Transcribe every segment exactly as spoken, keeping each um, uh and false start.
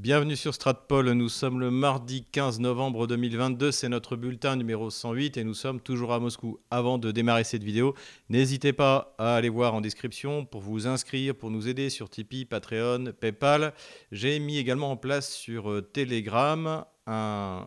Bienvenue sur Stratpol, nous sommes le mardi quinze novembre deux mille vingt-deux, c'est notre bulletin numéro cent huit et nous sommes toujours à Moscou. Avant de démarrer cette vidéo, n'hésitez pas à aller voir en description pour vous inscrire, pour nous aider sur Tipeee, Patreon, Paypal. J'ai mis également en place sur Telegram un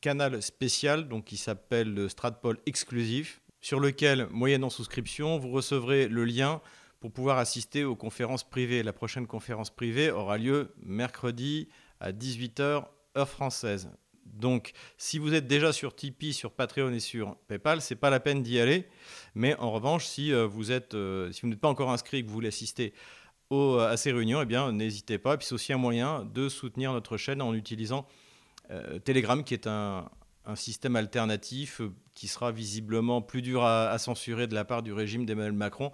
canal spécial donc, qui s'appelle le Stratpol Exclusif, sur lequel, moyennant souscription, vous recevrez le lien pour pouvoir assister aux conférences privées. La prochaine conférence privée aura lieu mercredi à dix-huit heures, heure française. Donc, si vous êtes déjà sur Tipeee, sur Patreon et sur Paypal, ce n'est pas la peine d'y aller. Mais en revanche, si vous êtes, euh, si vous n'êtes pas encore inscrit et que vous voulez assister au, à ces réunions, eh bien, n'hésitez pas. Et puis, c'est aussi un moyen de soutenir notre chaîne en utilisant euh, Telegram, qui est un, un système alternatif qui sera visiblement plus dur à, à censurer de la part du régime d'Emmanuel Macron,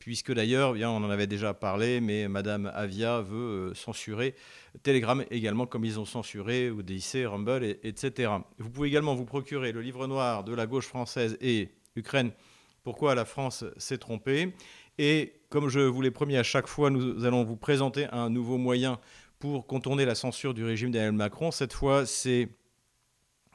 puisque d'ailleurs, bien, on en avait déjà parlé, mais Madame Avia veut censurer Telegram également, comme ils ont censuré O D C, Rumble, et, etc. Vous pouvez également vous procurer le livre noir de la gauche française et Ukraine, pourquoi la France s'est trompée. Et comme je vous l'ai promis à chaque fois, nous allons vous présenter un nouveau moyen pour contourner la censure du régime d'Emmanuel Macron. Cette fois, c'est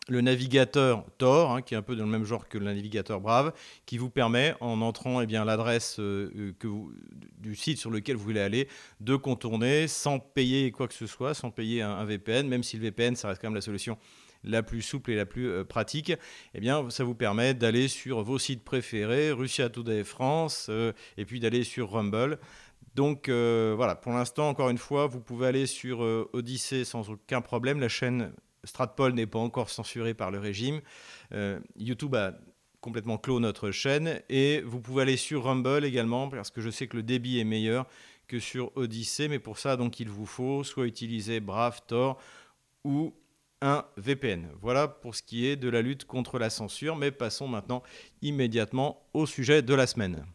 le navigateur Tor, hein, qui est un peu dans le même genre que le navigateur Brave, qui vous permet, en entrant eh bien, l'adresse euh, que vous, du site sur lequel vous voulez aller, de contourner sans payer quoi que ce soit, sans payer un, un V P N, même si le V P N, ça reste quand même la solution la plus souple et la plus euh, pratique. Eh bien, ça vous permet d'aller sur vos sites préférés, Russia Today France, euh, et puis d'aller sur Rumble. Donc euh, voilà, pour l'instant, encore une fois, vous pouvez aller sur euh, Odysee sans aucun problème, la chaîne Stratpol n'est pas encore censuré par le régime. Euh, YouTube a complètement clos notre chaîne. Et vous pouvez aller sur Rumble également, parce que je sais que le débit est meilleur que sur Odysee. Mais pour ça, donc, il vous faut soit utiliser Brave, Tor ou un V P N. Voilà pour ce qui est de la lutte contre la censure. Mais passons maintenant immédiatement au sujet de la semaine.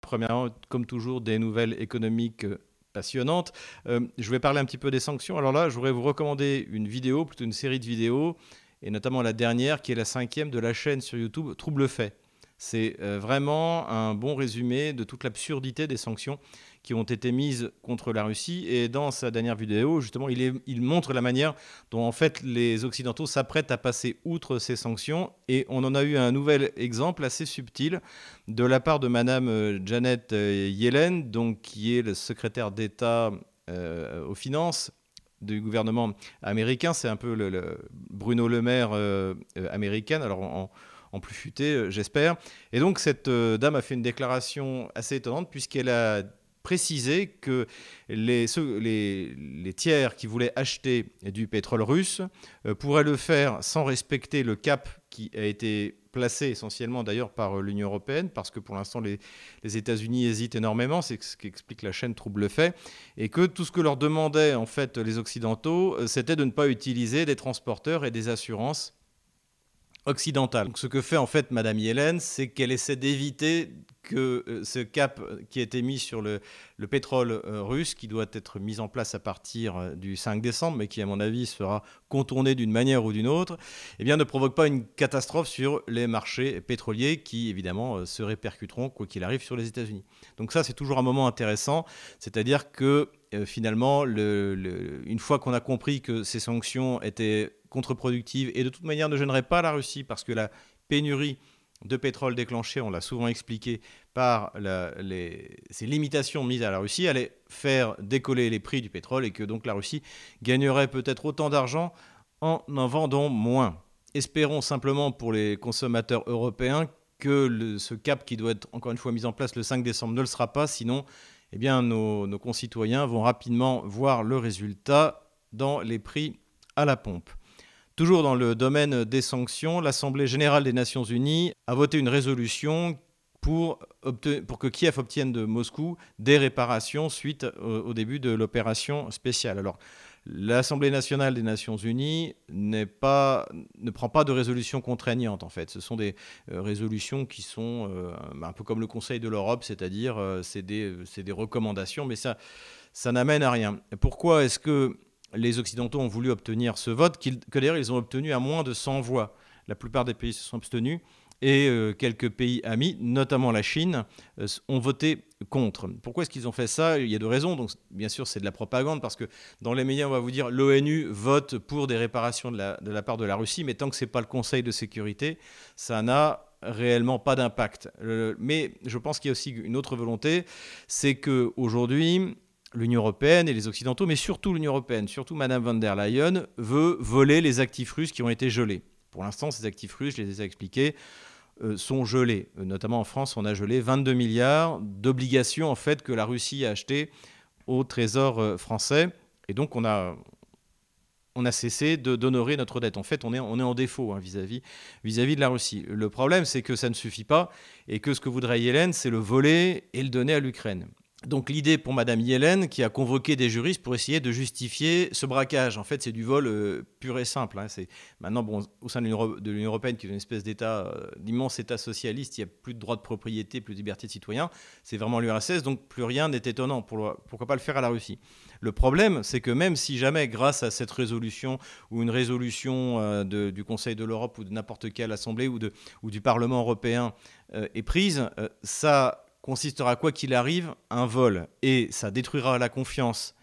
Premièrement, comme toujours, des nouvelles économiques passionnante. Euh, je vais parler un petit peu des sanctions. Alors là, je voudrais vous recommander une vidéo, plutôt une série de vidéos, et notamment la dernière, qui est la cinquième de la chaîne sur YouTube, Trouble Fait. C'est euh, vraiment un bon résumé de toute l'absurdité des sanctions qui ont été mises contre la Russie. Et dans sa dernière vidéo, justement, il, est, il montre la manière dont, en fait, les Occidentaux s'apprêtent à passer outre ces sanctions. Et on en a eu un nouvel exemple assez subtil de la part de Madame Janet Yellen, donc, qui est le secrétaire d'État euh, aux finances du gouvernement américain. C'est un peu le, le Bruno Le Maire euh, américain. Alors, en en plus futé, j'espère. Et donc, cette euh, dame a fait une déclaration assez étonnante puisqu'elle a précisé que les, ceux, les, les tiers qui voulaient acheter du pétrole russe euh, pourraient le faire sans respecter le cap qui a été placé essentiellement d'ailleurs par l'Union européenne, parce que pour l'instant, les, les États-Unis hésitent énormément, c'est ce qu'explique la chaîne Trouble Fait, et que tout ce que leur demandaient en fait les Occidentaux, euh, c'était de ne pas utiliser des transporteurs et des assurances occidentale. Donc, ce que fait en fait Madame Yellen, c'est qu'elle essaie d'éviter que euh, ce cap qui a été mis sur le, le pétrole euh, russe, qui doit être mis en place à partir euh, du cinq décembre, mais qui à mon avis sera contourné d'une manière ou d'une autre, eh bien, ne provoque pas une catastrophe sur les marchés pétroliers qui évidemment euh, se répercuteront quoi qu'il arrive sur les États-Unis. Donc ça, c'est toujours un moment intéressant, c'est-à-dire que euh, finalement, le, le, une fois qu'on a compris que ces sanctions étaient contre-productive et de toute manière ne gênerait pas la Russie parce que la pénurie de pétrole déclenchée, on l'a souvent expliqué, par la, les, ces limitations mises à la Russie, allait faire décoller les prix du pétrole et que donc la Russie gagnerait peut-être autant d'argent en en vendant moins. Espérons simplement pour les consommateurs européens que le, ce cap qui doit être encore une fois mis en place le cinq décembre ne le sera pas, sinon eh bien, nos, nos concitoyens vont rapidement voir le résultat dans les prix à la pompe. Toujours dans le domaine des sanctions, l'Assemblée générale des Nations unies a voté une résolution pour, obten- pour que Kiev obtienne de Moscou des réparations suite au, au début de l'opération spéciale. Alors, l'Assemblée nationale des Nations unies n'est pas, ne prend pas de résolution contraignante, en fait. Ce sont des euh, résolutions qui sont euh, un peu comme le Conseil de l'Europe, c'est-à-dire euh, c'est, des, c'est des recommandations, mais ça, ça n'amène à rien. Pourquoi est-ce que les Occidentaux ont voulu obtenir ce vote, que d'ailleurs ils ont obtenu à moins de cent voix. La plupart des pays se sont abstenus et euh, quelques pays amis, notamment la Chine, euh, ont voté contre. Pourquoi est-ce qu'ils ont fait ça ? Il y a deux raisons. Donc, bien sûr, c'est de la propagande, parce que dans les médias, on va vous dire l'ONU vote pour des réparations de la, de la part de la Russie, mais tant que ce n'est pas le Conseil de sécurité, ça n'a réellement pas d'impact. Le, mais je pense qu'il y a aussi une autre volonté, c'est qu'aujourd'hui, l'Union européenne et les Occidentaux, mais surtout l'Union européenne, surtout Madame von der Leyen, veut voler les actifs russes qui ont été gelés. Pour l'instant, ces actifs russes, je les ai expliqués, euh, sont gelés. Notamment en France, on a gelé vingt-deux milliards d'obligations en fait, que la Russie a achetées au Trésor euh, français. Et donc, on a, on a cessé de, d'honorer notre dette. En fait, on est, on est en défaut hein, vis-à-vis, vis-à-vis de la Russie. Le problème, c'est que ça ne suffit pas et que ce que voudrait Hélène, c'est le voler et le donner à l'Ukraine. Donc l'idée pour Madame Yellen, qui a convoqué des juristes pour essayer de justifier ce braquage. En fait, c'est du vol euh, pur et simple. Hein. C'est, maintenant, bon, au sein de l'Union, de l'Union européenne, qui est une espèce d'État, euh, d'immense État socialiste, il n'y a plus de droits de propriété, plus de liberté de citoyens. C'est vraiment l'U R S S, donc plus rien n'est étonnant. Pour le, pourquoi pas le faire à la Russie ? Le problème, c'est que même si jamais, grâce à cette résolution ou une résolution euh, de, du Conseil de l'Europe ou de n'importe quelle assemblée ou, de, ou du Parlement européen euh, est prise, euh, ça consistera, quoi qu'il arrive, un vol. Et ça détruira la confiance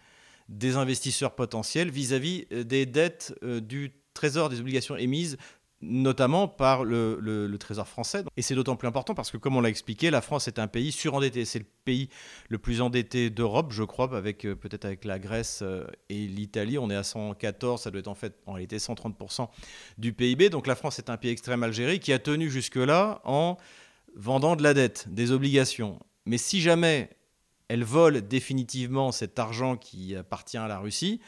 des investisseurs potentiels vis-à-vis des dettes euh, du Trésor, des obligations émises, notamment par le, le, le Trésor français. Et c'est d'autant plus important parce que, comme on l'a expliqué, la France est un pays surendetté. C'est le pays le plus endetté d'Europe, je crois, avec, euh, peut-être avec la Grèce euh, et l'Italie. On est à cent quatorze, ça doit être en fait, en réalité, cent trente pour cent du P I B. Donc la France est un pays extrêmement algérien qui a tenu jusque-là en vendant de la dette, des obligations. Mais si jamais elle vole définitivement cet argent qui appartient à la Russie,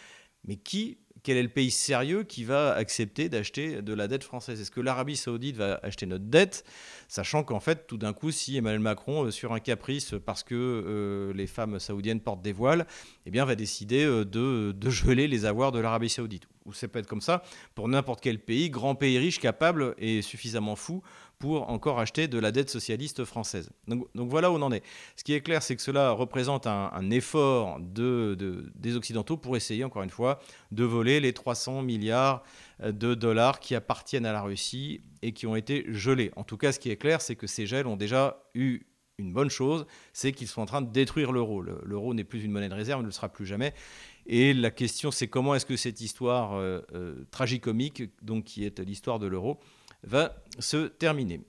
mais qui, quel est le pays sérieux qui va accepter d'acheter de la dette française ? Est-ce que l'Arabie Saoudite va acheter notre dette ? Sachant qu'en fait, tout d'un coup, si Emmanuel Macron, sur un caprice, parce que euh, les femmes saoudiennes portent des voiles, eh bien, va décider euh, de, de geler les avoirs de l'Arabie Saoudite. Ou ça peut être comme ça pour n'importe quel pays, grand pays riche, capable et suffisamment fou pour encore acheter de la dette socialiste française. Donc, donc voilà où on en est. Ce qui est clair, c'est que cela représente un, un effort de, de, des Occidentaux pour essayer, encore une fois, de voler les trois cents milliards de dollars qui appartiennent à la Russie et qui ont été gelés. En tout cas, ce qui est clair, c'est que ces gels ont déjà eu une bonne chose, c'est qu'ils sont en train de détruire l'euro. Le, l'euro n'est plus une monnaie de réserve, ne le sera plus jamais. Et la question, c'est comment est-ce que cette histoire euh, euh, tragicomique, donc, qui est l'histoire de l'euro, va se terminer.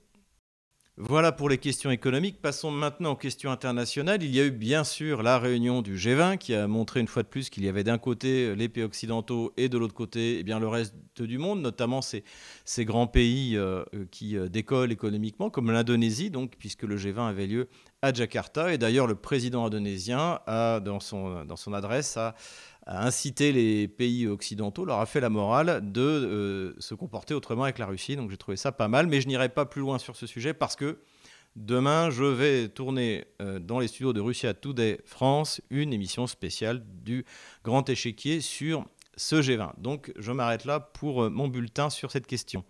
Voilà pour les questions économiques. Passons maintenant aux questions internationales. Il y a eu bien sûr la réunion du G vingt qui a montré une fois de plus qu'il y avait d'un côté les pays occidentaux et de l'autre côté eh bien, le reste du monde, notamment ces, ces grands pays euh, qui décollent économiquement, comme l'Indonésie, donc, puisque le G vingt avait lieu à Jakarta. Et d'ailleurs, le président indonésien, a, dans, son, dans son adresse, a, a incité les pays occidentaux, leur a fait la morale de euh, se comporter autrement avec la Russie. Donc j'ai trouvé ça pas mal, mais je n'irai pas plus loin sur ce sujet parce que demain, je vais tourner euh, dans les studios de Russia Today France une émission spéciale du Grand Échiquier sur ce G vingt. Donc je m'arrête là pour euh, mon bulletin sur cette question.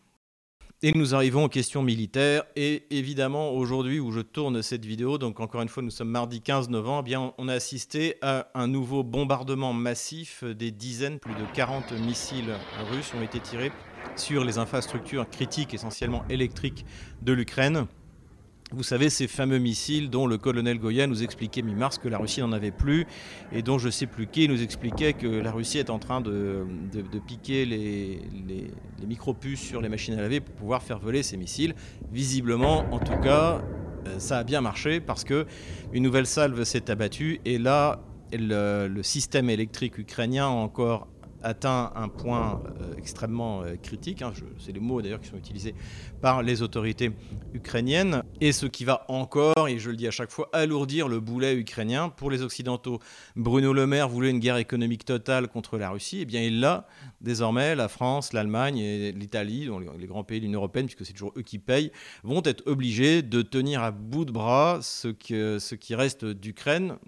Et nous arrivons aux questions militaires. Et évidemment, aujourd'hui où je tourne cette vidéo, donc encore une fois, nous sommes mardi quinze novembre, eh bien, on a assisté à un nouveau bombardement massif. Des dizaines, plus de quarante missiles russes ont été tirés sur les infrastructures critiques, essentiellement électriques, de l'Ukraine. Vous savez, ces fameux missiles dont le colonel Goya nous expliquait mi-mars que la Russie n'en avait plus et dont je ne sais plus qui nous expliquait que la Russie est en train de, de, de piquer les, les, les micro-puces sur les machines à laver pour pouvoir faire voler ces missiles. Visiblement, en tout cas, ça a bien marché parce qu'une nouvelle salve s'est abattue et là, le, le système électrique ukrainien a encore atteint un point euh, extrêmement euh, critique, hein, je, c'est les mots d'ailleurs qui sont utilisés par les autorités ukrainiennes, et ce qui va encore, et je le dis à chaque fois, alourdir le boulet ukrainien. Pour les Occidentaux, Bruno Le Maire voulait une guerre économique totale contre la Russie, et bien il l'a désormais. La France, l'Allemagne et l'Italie, dont les grands pays de l'Union européenne, puisque c'est toujours eux qui payent, vont être obligés de tenir à bout de bras ce, que, ce qui reste d'Ukraine.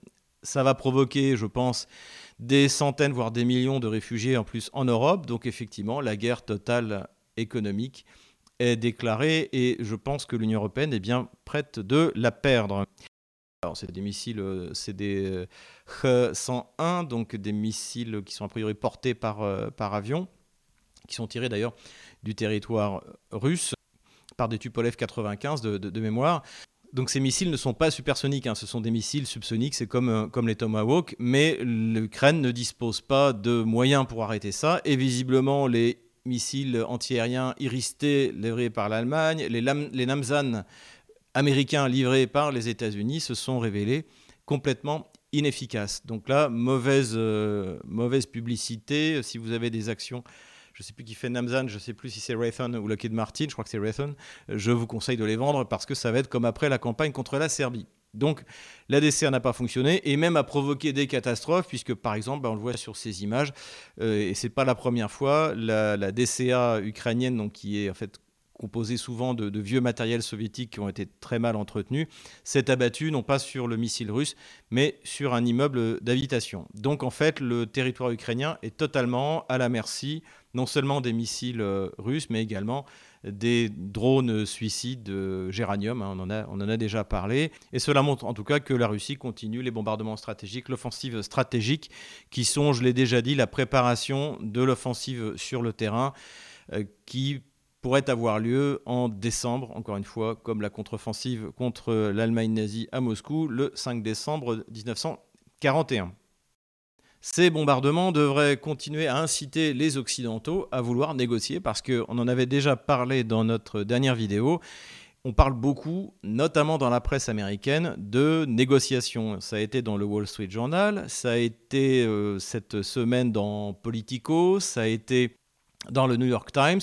Ça va provoquer, je pense, des centaines, voire des millions de réfugiés en plus en Europe. Donc effectivement, la guerre totale économique est déclarée et je pense que l'Union européenne est bien prête de la perdre. Alors c'est des missiles, c'est des G cent un, donc des missiles qui sont a priori portés par, par avion, qui sont tirés d'ailleurs du territoire russe. par des Tupolev quatre-vingt-quinze de, de, de mémoire. Donc ces missiles ne sont pas supersoniques, hein, ce sont des missiles subsoniques, c'est comme, euh, comme les Tomahawk, mais l'Ukraine ne dispose pas de moyens pour arrêter ça, et visiblement les missiles antiaériens iristés livrés par l'Allemagne, les, lam- les Namzan américains livrés par les États-Unis se sont révélés complètement inefficaces. Donc là, mauvaise, euh, mauvaise publicité, si vous avez des actions... Je ne sais plus qui fait Namzan, je ne sais plus si c'est Raytheon ou Lockheed Martin, je crois que c'est Raytheon. Je vous conseille de les vendre parce que ça va être comme après la campagne contre la Serbie. Donc, la D C A n'a pas fonctionné et même a provoqué des catastrophes puisque, par exemple, bah, on le voit sur ces images, euh, et ce n'est pas la première fois, la, la D C A ukrainienne, donc, qui est en fait composée souvent de, de vieux matériels soviétiques qui ont été très mal entretenus, s'est abattue non pas sur le missile russe, mais sur un immeuble d'habitation. Donc, en fait, le territoire ukrainien est totalement à la merci non seulement des missiles euh, russes, mais également des drones suicides euh, Géranium, hein, on, en a, on en a déjà parlé. Et cela montre en tout cas que la Russie continue les bombardements stratégiques, l'offensive stratégique, qui sont, je l'ai déjà dit, la préparation de l'offensive sur le terrain, euh, qui pourrait avoir lieu en décembre, encore une fois, comme la contre-offensive contre l'Allemagne nazie à Moscou, le cinq décembre dix-neuf cent quarante et un. Ces bombardements devraient continuer à inciter les Occidentaux à vouloir négocier parce qu'on en avait déjà parlé dans notre dernière vidéo. On parle beaucoup, notamment dans la presse américaine, de négociations. Ça a été dans le Wall Street Journal, ça a été euh, cette semaine dans Politico, ça a été dans le New York Times,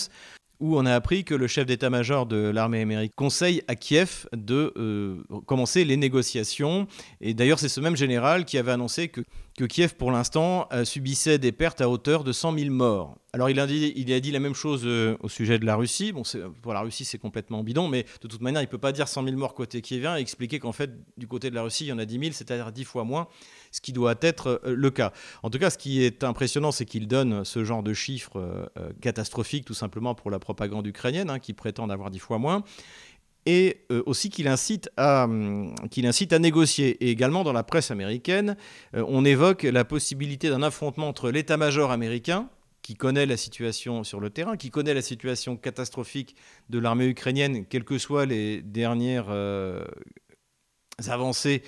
où on a appris que le chef d'état-major de l'armée américaine conseille à Kiev de euh, commencer les négociations. Et d'ailleurs, c'est ce même général qui avait annoncé que, que Kiev, pour l'instant, euh, subissait des pertes à hauteur de cent mille morts. Alors, il a dit, il a dit la même chose euh, au sujet de la Russie. Bon, c'est, pour la Russie, c'est complètement bidon, mais de toute manière, il ne peut pas dire cent mille morts côté kievien et expliquer qu'en fait, du côté de la Russie, il y en a dix mille, c'est-à-dire dix fois moins, ce qui doit être euh, le cas. En tout cas, ce qui est impressionnant, c'est qu'il donne ce genre de chiffres euh, catastrophiques, tout simplement pour la propagande ukrainienne, hein, qui prétend avoir dix fois moins, et euh, aussi qu'il incite, à, hum, qu'il incite à négocier. Et également, dans la presse américaine, euh, on évoque la possibilité d'un affrontement entre l'état-major américain, qui connaît la situation sur le terrain, qui connaît la situation catastrophique de l'armée ukrainienne, quelles que soient les dernières... Euh, avancées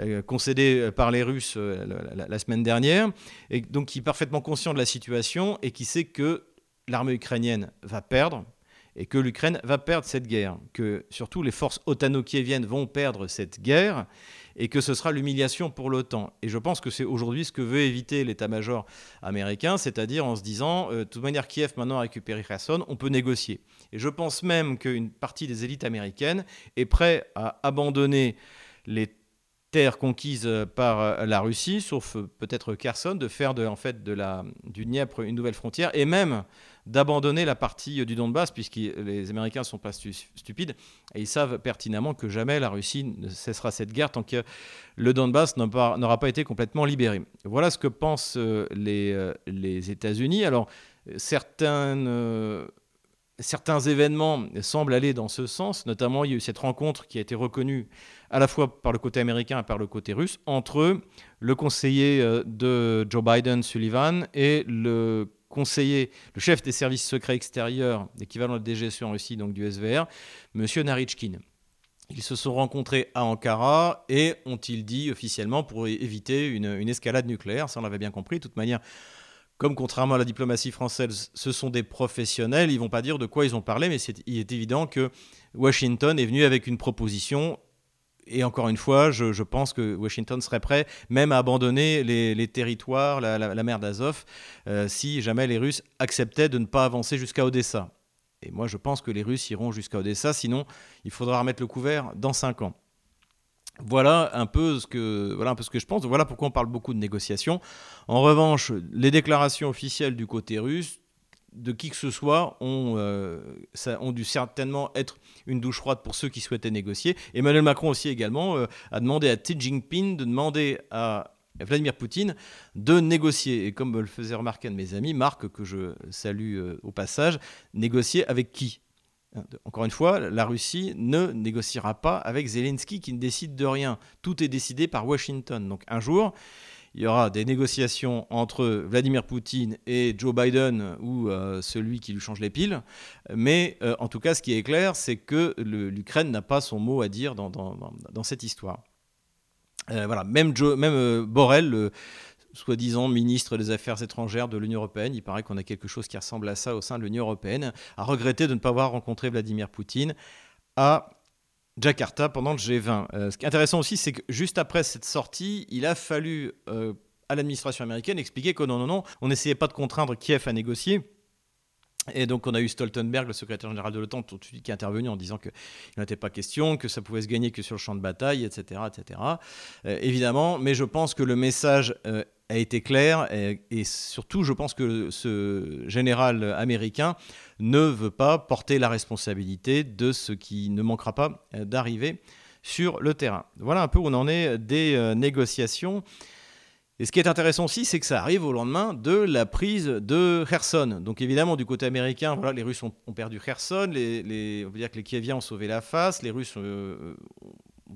euh, concédées par les Russes euh, la, la, la semaine dernière, et donc qui est parfaitement conscient de la situation et qui sait que l'armée ukrainienne va perdre et que l'Ukraine va perdre cette guerre, que surtout les forces otano-kieviennes vont perdre cette guerre et que ce sera l'humiliation pour l'OTAN. Et je pense que c'est aujourd'hui ce que veut éviter l'état-major américain, c'est-à-dire en se disant euh, « de toute manière, Kiev maintenant a récupéré Kherson, on peut négocier ». Et je pense même qu'une partie des élites américaines est prête à abandonner les terres conquises par la Russie, sauf peut-être Kherson, de faire de, en fait, de la, du Dniepr une nouvelle frontière, et même d'abandonner la partie du Donbass, puisque les Américains ne sont pas stu- stupides, et ils savent pertinemment que jamais la Russie ne cessera cette guerre tant que le Donbass n'aura pas été complètement libéré. Voilà ce que pensent les, les États-Unis. Alors, certaines... Certains événements semblent aller dans ce sens, notamment il y a eu cette rencontre qui a été reconnue à la fois par le côté américain et par le côté russe, entre le conseiller de Joe Biden, Sullivan, et le conseiller, le chef des services secrets extérieurs, l'équivalent de D G S E en Russie, donc du S V R, M. Narychkin. Ils se sont rencontrés à Ankara et ont-ils dit officiellement pour éviter une, une escalade nucléaire, ça on l'avait bien compris, de toute manière... Comme contrairement à la diplomatie française, ce sont des professionnels, ils ne vont pas dire de quoi ils ont parlé, mais c'est, il est évident que Washington est venu avec une proposition. Et encore une fois, je, je pense que Washington serait prêt même à abandonner les, les territoires, la, la, la mer d'Azov, euh, si jamais les Russes acceptaient de ne pas avancer jusqu'à Odessa. Et moi, je pense que les Russes iront jusqu'à Odessa, sinon il faudra remettre le couvert dans cinq ans. Voilà un peu ce que, voilà un peu ce que je pense. Voilà pourquoi on parle beaucoup de négociations. En revanche, les déclarations officielles du côté russe, de qui que ce soit, ont, euh, ça, ont dû certainement être une douche froide pour ceux qui souhaitaient négocier. Emmanuel Macron aussi également euh, a demandé à Xi Jinping de demander à Vladimir Poutine de négocier. Et comme me le faisait remarquer un de mes amis, Marc, que je salue euh, au passage, négocier avec qui ? Encore une fois, la Russie ne négociera pas avec Zelensky qui ne décide de rien. Tout est décidé par Washington. Donc un jour, il y aura des négociations entre Vladimir Poutine et Joe Biden ou euh, celui qui lui change les piles. Mais euh, en tout cas, ce qui est clair, c'est que le, l'Ukraine n'a pas son mot à dire dans, dans, dans, dans cette histoire. Euh, voilà, même, Joe, même euh, Borrell, le soi-disant ministre des Affaires étrangères de l'Union européenne, il paraît qu'on a quelque chose qui ressemble à ça au sein de l'Union européenne, a regretté de ne pas avoir rencontré Vladimir Poutine à Jakarta pendant le G vingt. Euh, ce qui est intéressant aussi, c'est que juste après cette sortie, il a fallu euh, à l'administration américaine expliquer que non, non, non, on n'essayait pas de contraindre Kiev à négocier. Et donc on a eu Stoltenberg, le secrétaire général de l'OTAN, tout de suite qui est intervenu en disant qu'il n'en était pas question, que ça pouvait se gagner que sur le champ de bataille, et cetera, et cetera. Euh, évidemment, mais je pense que le message euh, a été clair et, et surtout, je pense que ce général américain ne veut pas porter la responsabilité de ce qui ne manquera pas d'arriver sur le terrain. Voilà un peu où on en est des euh, négociations. Et ce qui est intéressant aussi, c'est que ça arrive au lendemain de la prise de Kherson. Donc évidemment, du côté américain, voilà, les Russes ont, ont perdu Kherson, les, les, on peut dire que les Kieviens ont sauvé la face, les Russes euh, ont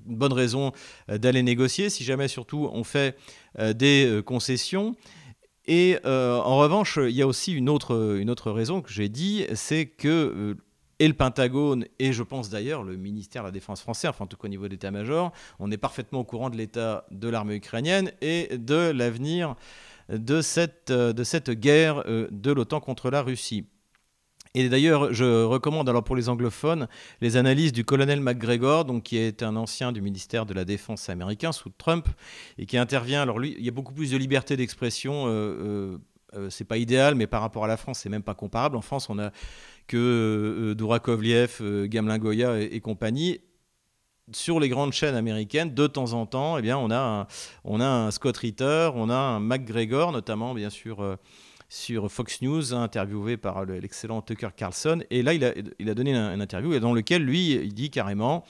une bonne raison d'aller négocier, si jamais surtout on fait euh, des euh, concessions. Et euh, en revanche, il y a aussi une autre, une autre raison que j'ai dit, c'est que... Euh, Et le Pentagone, et je pense d'ailleurs le ministère de la Défense français, enfin en tout cas au niveau de l'état-major, on est parfaitement au courant de l'état de l'armée ukrainienne et de l'avenir de cette, de cette guerre de l'OTAN contre la Russie. Et d'ailleurs, je recommande alors pour les anglophones les analyses du colonel Macgregor, donc qui est un ancien du ministère de la Défense américain sous Trump, et qui intervient, alors lui, il y a beaucoup plus de liberté d'expression, euh, euh, c'est pas idéal, mais par rapport à la France, c'est même pas comparable. En France, on a... que euh, Dourakovliev, euh, Gamelin-Goya et, et compagnie, sur les grandes chaînes américaines, de temps en temps, eh bien, on, a un, on a un Scott Ritter, on a un Macgregor, notamment bien sûr euh, sur Fox News, interviewé par le, l'excellent Tucker Carlson. Et là, il a, il a donné une interview dans laquelle, lui, il dit carrément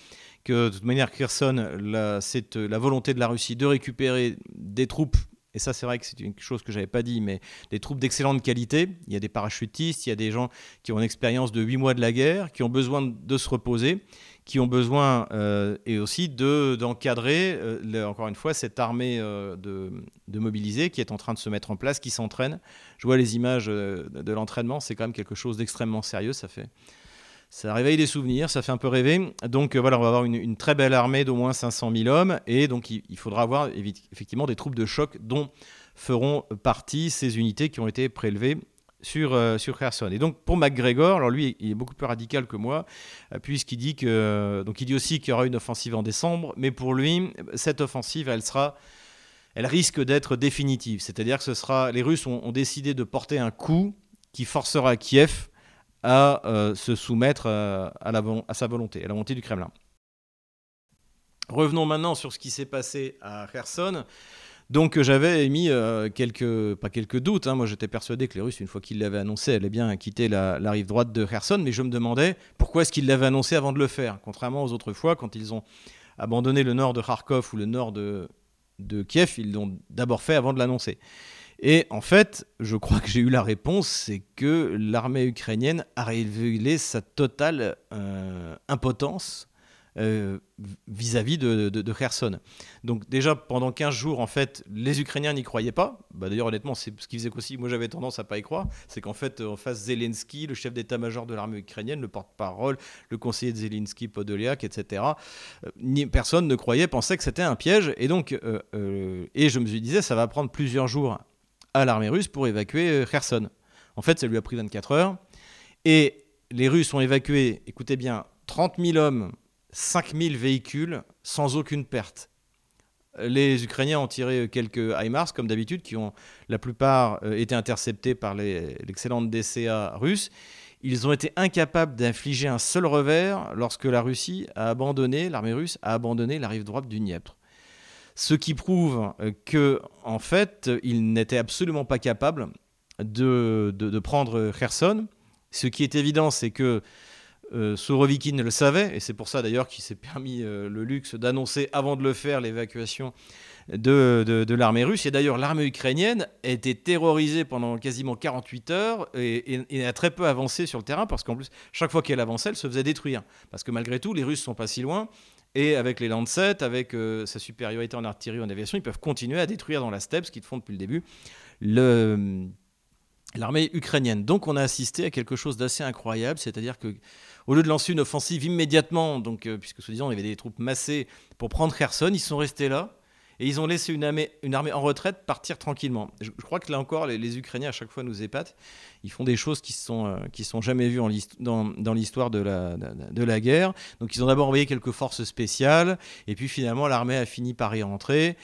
que, de toute manière, Kherson, la, cette, la volonté de la Russie de récupérer des troupes. Et ça, c'est vrai que c'est une chose que je n'avais pas dit, mais des troupes d'excellente qualité. Il y a des parachutistes, il y a des gens qui ont une expérience de huit mois de la guerre, qui ont besoin de se reposer, qui ont besoin euh, et aussi de, d'encadrer, euh, le, encore une fois, cette armée euh, de, de mobilisés qui est en train de se mettre en place, qui s'entraîne. Je vois les images euh, de l'entraînement, c'est quand même quelque chose d'extrêmement sérieux, ça fait... Ça réveille des souvenirs, ça fait un peu rêver. Donc euh, voilà, on va avoir une, une très belle armée d'au moins cinq cent mille hommes. Et donc il, il faudra avoir effectivement des troupes de choc dont feront partie ces unités qui ont été prélevées sur, euh, sur Kherson. Et donc pour Macgregor, alors lui, il est beaucoup plus radical que moi, puisqu'il dit, que, donc il dit aussi qu'il y aura une offensive en décembre. Mais pour lui, cette offensive, elle sera... elle risque d'être définitive. C'est-à-dire que ce sera, les Russes ont, ont décidé de porter un coup qui forcera Kiev à euh, se soumettre euh, à, la, à sa volonté, à la volonté du Kremlin. Revenons maintenant sur ce qui s'est passé à Kherson. Donc j'avais émis euh, quelques, pas quelques doutes, hein. Moi j'étais persuadé que les Russes, une fois qu'ils l'avaient annoncé, allaient bien quitter la, la rive droite de Kherson, mais je me demandais pourquoi est-ce qu'ils l'avaient annoncé avant de le faire, contrairement aux autres fois, quand ils ont abandonné le nord de Kharkov ou le nord de, de Kiev, ils l'ont d'abord fait avant de l'annoncer. Et en fait, je crois que j'ai eu la réponse, c'est que l'armée ukrainienne a révélé sa totale euh, impotence euh, vis-à-vis de, de, de Kherson. Donc déjà, pendant quinze jours, en fait, les Ukrainiens n'y croyaient pas. Bah, d'ailleurs, honnêtement, c'est ce qui faisait qu'aussi, moi j'avais tendance à ne pas y croire, c'est qu'en fait, en face, Zelensky, le chef d'état-major de l'armée ukrainienne, le porte-parole, le conseiller de Zelensky, Podolyak, et cetera, euh, personne ne croyait, pensait que c'était un piège. Et donc, euh, euh, et je me disais, ça va prendre plusieurs jours à l'armée russe pour évacuer Kherson. En fait, ça lui a pris vingt-quatre heures. Et les Russes ont évacué, écoutez bien, trente mille hommes, cinq mille véhicules, sans aucune perte. Les Ukrainiens ont tiré quelques HIMARS, comme d'habitude, qui ont la plupart été interceptés par les, l'excellente D C A russe. Ils ont été incapables d'infliger un seul revers lorsque la Russie a abandonné, l'armée russe a abandonné la rive droite du Dniepr. Ce qui prouve que, en fait, ils n'étaient absolument pas capables de, de, de prendre Kherson. Ce qui est évident, c'est que euh, Sourovikine le savait, et c'est pour ça d'ailleurs qu'il s'est permis euh, le luxe d'annoncer avant de le faire l'évacuation de, de, de l'armée russe. Et d'ailleurs, l'armée ukrainienne a été terrorisée pendant quasiment quarante-huit heures et, et, et a très peu avancé sur le terrain, parce qu'en plus, chaque fois qu'elle avançait, elle se faisait détruire. Parce que malgré tout, les Russes ne sont pas si loin. Et avec les Lancet, avec euh, sa supériorité en artillerie ou en aviation, ils peuvent continuer à détruire dans la steppe, ce qu'ils font depuis le début, le, l'armée ukrainienne. Donc on a assisté à quelque chose d'assez incroyable, c'est-à-dire que au lieu de lancer une offensive immédiatement, donc, euh, puisque soi-disant on avait des troupes massées pour prendre Kherson, ils sont restés là et ils ont laissé une armée, une armée en retraite partir tranquillement. Je, je crois que là encore, les, les Ukrainiens à chaque fois nous épatent. Ils font des choses qui sont, euh, qui sont jamais vues en list- dans, dans l'histoire de la, de, de la guerre. Donc ils ont d'abord envoyé quelques forces spéciales et puis finalement l'armée a fini par y rentrer.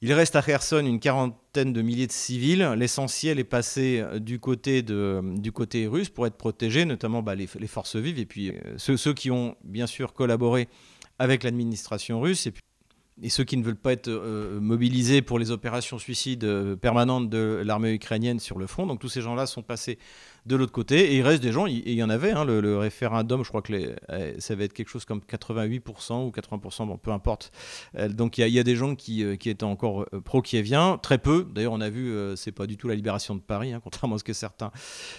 Il reste à Kherson une quarantaine de milliers de civils. L'essentiel est passé du côté, de, du côté russe pour être protégé, notamment bah, les, les forces vives et puis euh, ceux, ceux qui ont bien sûr collaboré avec l'administration russe et, puis, et ceux qui ne veulent pas être euh, mobilisés pour les opérations suicides euh, permanentes de l'armée ukrainienne sur le front. Donc tous ces gens-là sont passés de l'autre côté et il reste des gens, il, il y en avait, hein, le, le référendum, je crois que les, ça va être quelque chose comme quatre-vingt-huit pour cent ou quatre-vingts pour cent, bon, peu importe. Donc il y a, il y a des gens qui, qui étaient encore pro-kieviens, très peu, d'ailleurs on a vu, c'est pas du tout la libération de Paris, hein, contrairement à ce que certains,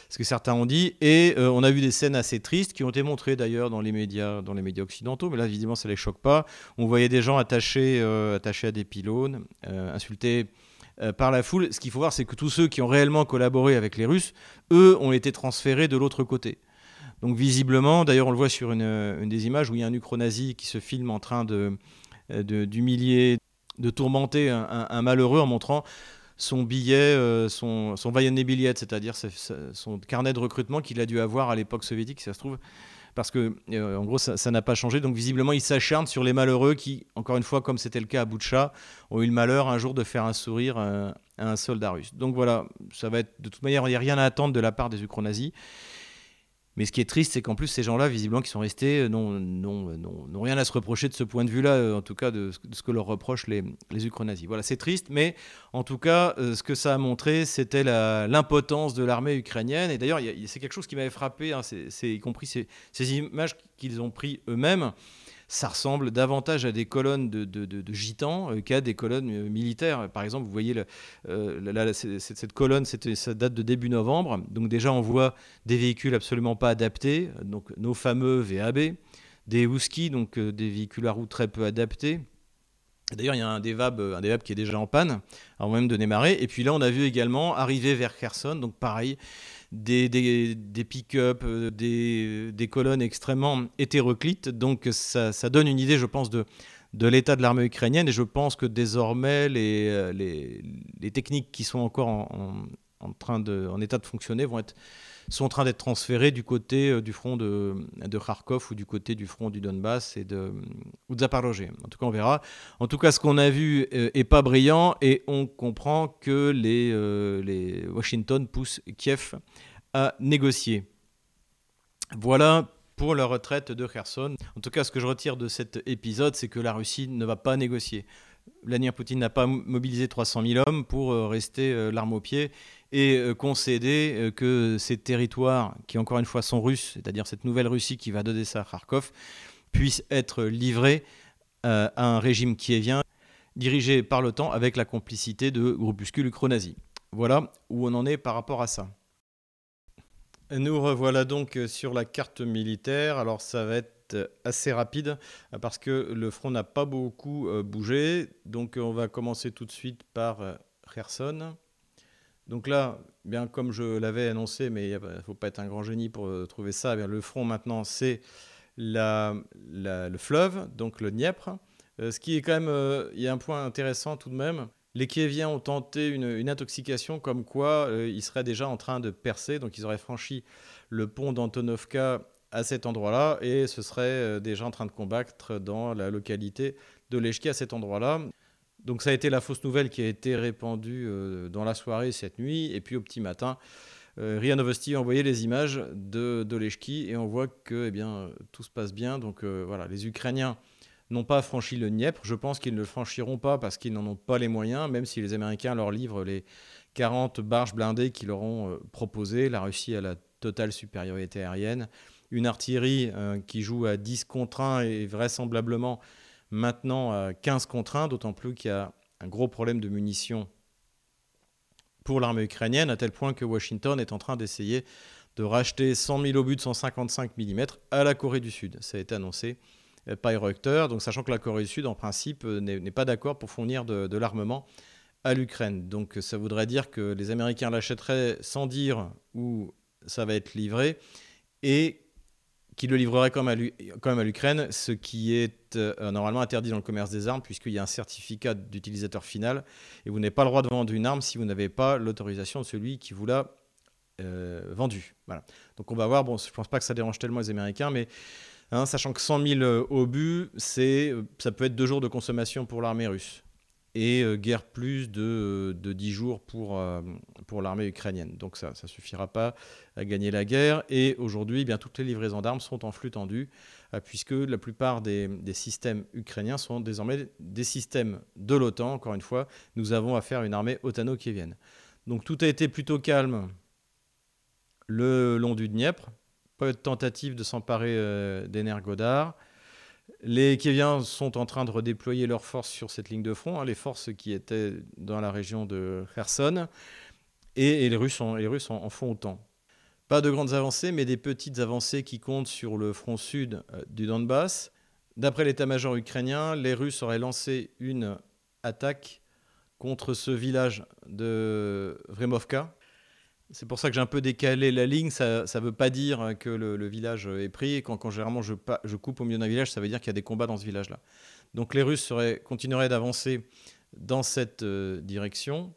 ce que certains ont dit, et euh, on a vu des scènes assez tristes qui ont été montrées d'ailleurs dans les médias, dans les médias occidentaux, mais là évidemment ça les choque pas. On voyait des gens attachés, euh, attachés à des pylônes, euh, insultés par la foule. Ce qu'il faut voir, c'est que tous ceux qui ont réellement collaboré avec les Russes, eux, ont été transférés de l'autre côté. Donc visiblement, d'ailleurs on le voit sur une, une des images où il y a un ukro-nazi qui se filme en train de, de, d'humilier, de tourmenter un, un, un malheureux en montrant son billet, son, son voyage billet, c'est-à-dire son carnet de recrutement qu'il a dû avoir à l'époque soviétique, si ça se trouve. Parce que, euh, en gros, ça, ça n'a pas changé. Donc, visiblement, ils s'acharnent sur les malheureux qui, encore une fois, comme c'était le cas à Boutcha, ont eu le malheur un jour de faire un sourire à, à un soldat russe. Donc, voilà, ça va être... De toute manière, il n'y a rien à attendre de la part des ukro-nazis. Mais ce qui est triste, c'est qu'en plus, ces gens-là, visiblement, qui sont restés, n'ont, n'ont, n'ont, n'ont rien à se reprocher de ce point de vue-là, en tout cas, de, de ce que leur reprochent les, les ukro-nazis. Voilà, c'est triste, mais en tout cas, euh, ce que ça a montré, c'était la, l'impotence de l'armée ukrainienne. Et d'ailleurs, y a, y a, c'est quelque chose qui m'avait frappé, hein, c'est, c'est, y compris ces, ces images qu'ils ont prises eux-mêmes. Ça ressemble davantage à des colonnes de, de, de, de gitans euh, qu'à des colonnes euh, militaires. Par exemple, vous voyez, le, euh, la, la, c'est, c'est, cette colonne, c'était, ça date de début novembre. Donc déjà, on voit des véhicules absolument pas adaptés, donc nos fameux V A B, des Husky, donc euh, des véhicules à roues très peu adaptés. D'ailleurs, il y a un des V A B, un des V A B qui est déjà en panne, avant même de démarrer. Et puis là, on a vu également arriver vers Kherson, donc pareil, des, des, des pick-up, des, des colonnes extrêmement hétéroclites. Donc ça, ça donne une idée, je pense, de, de l'état de l'armée ukrainienne. Et je pense que désormais, les, les, les techniques qui sont encore en, en, en, train de, en état de fonctionner vont être, sont en train d'être transférées du côté du front de, de Kharkov ou du côté du front du Donbass et de, ou de Zaporojé. En tout cas, on verra. En tout cas, ce qu'on a vu n'est pas brillant et on comprend que les, euh, les Washington pousse Kiev à négocier. Voilà pour la retraite de Kherson. En tout cas, ce que je retire de cet épisode, c'est que la Russie ne va pas négocier. Vladimir Poutine n'a pas mobilisé trois cent mille hommes pour rester l'arme au pied et concéder que ces territoires, qui encore une fois sont russes, c'est-à-dire cette nouvelle Russie qui va d'Odessa à Kharkov, puissent être livrés à un régime kievien dirigé par l'OTAN avec la complicité de groupuscules ukro-nazis. Voilà où on en est par rapport à ça. Nous revoilà donc sur la carte militaire. Alors ça va être assez rapide parce que le front n'a pas beaucoup bougé. Donc on va commencer tout de suite par Kherson. Donc là, bien comme je l'avais annoncé, mais il ne faut pas être un grand génie pour trouver ça, bien le front maintenant c'est la, la, le fleuve, donc le Dniepr. Ce qui est quand même, il y a un point intéressant tout de même. Les Kieviens ont tenté une, une intoxication comme quoi ils seraient déjà en train de percer, donc ils auraient franchi le pont d'Antonovka à cet endroit-là, et ce serait déjà en train de combattre dans la localité de Lechki à cet endroit-là. Donc ça a été la fausse nouvelle qui a été répandue dans la soirée cette nuit, et puis au petit matin, R I A Novosti a envoyé les images de, de Lechki, et on voit que eh bien, tout se passe bien. Donc euh, voilà, les Ukrainiens n'ont pas franchi le Dniepr, je pense qu'ils ne le franchiront pas parce qu'ils n'en ont pas les moyens, même si les Américains leur livrent les quarante barges blindées qu'ils leur ont proposées. La Russie a la totale supériorité aérienne, une artillerie euh, qui joue à dix contre un et vraisemblablement maintenant à quinze contre un, d'autant plus qu'il y a un gros problème de munitions pour l'armée ukrainienne, à tel point que Washington est en train d'essayer de racheter cent mille obus de cent cinquante-cinq millimètres à la Corée du Sud. Ça a été annoncé Payreactor, donc sachant que la Corée du Sud, en principe, n'est, n'est pas d'accord pour fournir de, de l'armement à l'Ukraine. Donc ça voudrait dire que les Américains l'achèteraient sans dire où ça va être livré et qu'ils le livreraient quand même à l'Ukraine, ce qui est euh, normalement interdit dans le commerce des armes puisqu'il y a un certificat d'utilisateur final et vous n'avez pas le droit de vendre une arme si vous n'avez pas l'autorisation de celui qui vous l'a euh, vendue. Voilà. Donc on va voir, bon, je ne pense pas que ça dérange tellement les Américains, mais... Hein, sachant que cent mille obus, c'est, ça peut être deux jours de consommation pour l'armée russe et euh, guère plus de, de dix jours pour, euh, pour l'armée ukrainienne. Donc ça ne suffira pas à gagner la guerre. Et aujourd'hui, eh bien, toutes les livraisons d'armes sont en flux tendu euh, puisque la plupart des, des systèmes ukrainiens sont désormais des systèmes de l'OTAN. Encore une fois, nous avons affaire à une armée otano-kievienne. Donc tout a été plutôt calme le long du Dniepr. Pas de tentative de s'emparer euh, des nerfs Godard. Les Kieviens sont en train de redéployer leurs forces sur cette ligne de front, hein, les forces qui étaient dans la région de Kherson, et, et les Russes, en, les Russes en, en font autant. Pas de grandes avancées, mais des petites avancées qui comptent sur le front sud euh, du Donbass. D'après l'état-major ukrainien, les Russes auraient lancé une attaque contre ce village de Vremovka. C'est pour ça que j'ai un peu décalé la ligne, ça ne veut pas dire que le, le village est pris, et quand, quand généralement je, pa- je coupe au milieu d'un village, ça veut dire qu'il y a des combats dans ce village-là. Donc les Russes seraient, continueraient d'avancer dans cette euh, direction.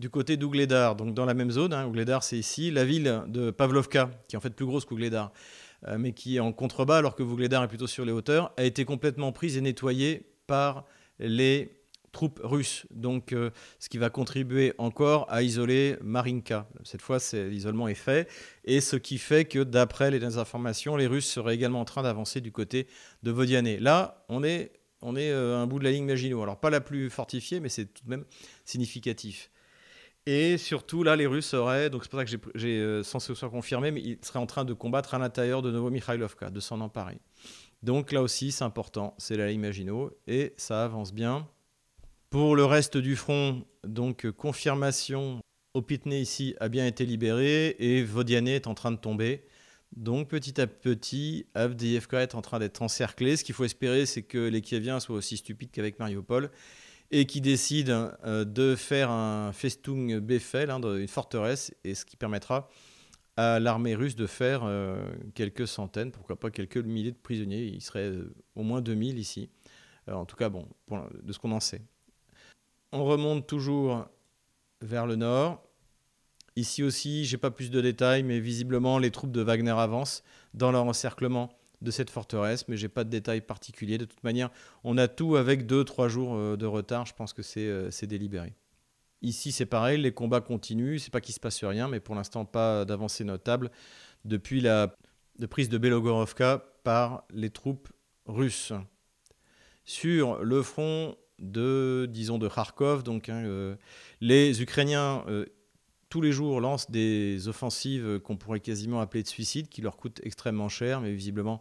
Du côté d'Ougledar, donc dans la même zone, hein, Ougledar c'est ici, la ville de Pavlovka, qui est en fait plus grosse qu'Ougledar, euh, mais qui est en contrebas alors que Ougledar est plutôt sur les hauteurs, a été complètement prise et nettoyée par les... troupes russes, donc euh, ce qui va contribuer encore à isoler Marinka. Cette fois, c'est, l'isolement est fait, et ce qui fait que, d'après les informations, les Russes seraient également en train d'avancer du côté de Vodiane. Là, on est, on est euh, à un bout de la ligne Maginot. Alors, pas la plus fortifiée, mais c'est tout de même significatif. Et surtout, là, les Russes seraient, donc c'est pour ça que j'ai, j'ai euh, sans que ce soit confirmé, mais ils seraient en train de combattre à l'intérieur de Novo-Mikhailovka, de s'en emparer. Donc là aussi, c'est important, c'est la ligne Maginot, et ça avance bien. Pour le reste du front, donc confirmation, Opitne ici a bien été libéré et Vodiane est en train de tomber. Donc petit à petit, Avdiivka est en train d'être encerclé. Ce qu'il faut espérer, c'est que les Kieviens soient aussi stupides qu'avec Mariupol et qu'ils décident euh, de faire un Festung Befehl, hein, une forteresse, et ce qui permettra à l'armée russe de faire euh, quelques centaines, pourquoi pas quelques milliers de prisonniers. Il serait euh, au moins deux mille ici. Alors, en tout cas, bon, pour, de ce qu'on en sait. On remonte toujours vers le nord. Ici aussi, je n'ai pas plus de détails, mais visiblement, les troupes de Wagner avancent dans leur encerclement de cette forteresse, mais je n'ai pas de détails particuliers. De toute manière, on a tout avec deux trois jours de retard. Je pense que c'est, c'est délibéré. Ici, c'est pareil, les combats continuent. Ce n'est pas qu'il ne se passe rien, mais pour l'instant, pas d'avancée notable depuis la prise de Belogorovka par les troupes russes. Sur le front... de, disons, de Kharkov. Donc, hein, euh, les Ukrainiens, euh, tous les jours, lancent des offensives qu'on pourrait quasiment appeler de suicide, qui leur coûtent extrêmement cher, mais visiblement,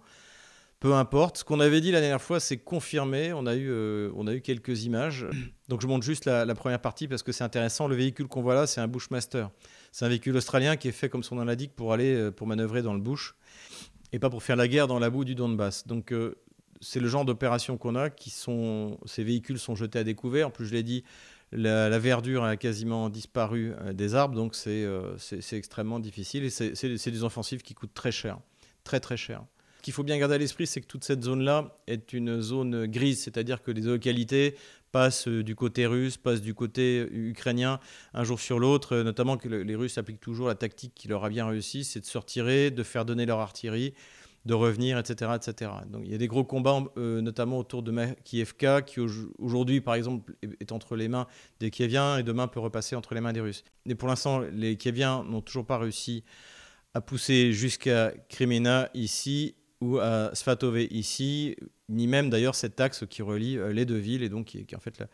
peu importe. Ce qu'on avait dit la dernière fois, c'est confirmé. On a eu, euh, on a eu quelques images. Donc, je montre juste la, la première partie parce que c'est intéressant. Le véhicule qu'on voit là, c'est un Bushmaster. C'est un véhicule australien qui est fait, comme son nom l'indique, pour aller, euh, pour manœuvrer dans le bush et pas pour faire la guerre dans la boue du Donbass. Donc, euh, c'est le genre d'opération qu'on a, qui sont, ces véhicules sont jetés à découvert. En plus, je l'ai dit, la, la verdure a quasiment disparu des arbres, donc c'est, euh, c'est, c'est extrêmement difficile. Et c'est, c'est, c'est des offensives qui coûtent très cher, très très cher. Ce qu'il faut bien garder à l'esprit, c'est que toute cette zone-là est une zone grise, c'est-à-dire que les localités passent du côté russe, passent du côté ukrainien un jour sur l'autre, notamment que les Russes appliquent toujours la tactique qui leur a bien réussi, c'est de se retirer, de faire donner leur artillerie, de revenir, et cetera, et cetera. Donc, il y a des gros combats, euh, notamment autour de Makiivka, qui au- aujourd'hui, par exemple, est entre les mains des Kieviens et demain peut repasser entre les mains des Russes. Mais pour l'instant, les Kieviens n'ont toujours pas réussi à pousser jusqu'à Krymina ici ou à Svatové ici, ni même d'ailleurs cet axe qui relie les deux villes et donc qui est, qui est en fait la,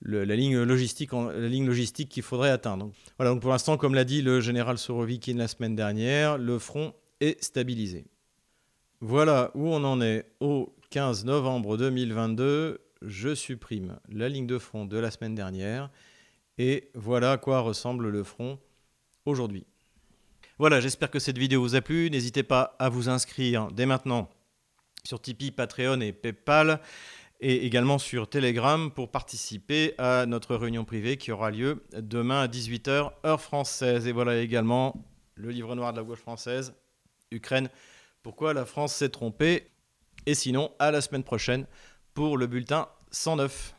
le, la, ligne logistique, la ligne logistique qu'il faudrait atteindre. Donc, voilà, donc pour l'instant, comme l'a dit le général Sourovikine la semaine dernière, le front est stabilisé. Voilà où on en est au quinze novembre deux mille vingt-deux. Je supprime la ligne de front de la semaine dernière et voilà à quoi ressemble le front aujourd'hui. Voilà, j'espère que cette vidéo vous a plu. N'hésitez pas à vous inscrire dès maintenant sur Tipeee, Patreon et Paypal, et également sur Telegram pour participer à notre réunion privée qui aura lieu demain à dix-huit heures, heure française. Et voilà également le livre noir de la gauche française, Ukraine, pourquoi la France s'est trompée. Et sinon, à la semaine prochaine pour le bulletin cent neuf.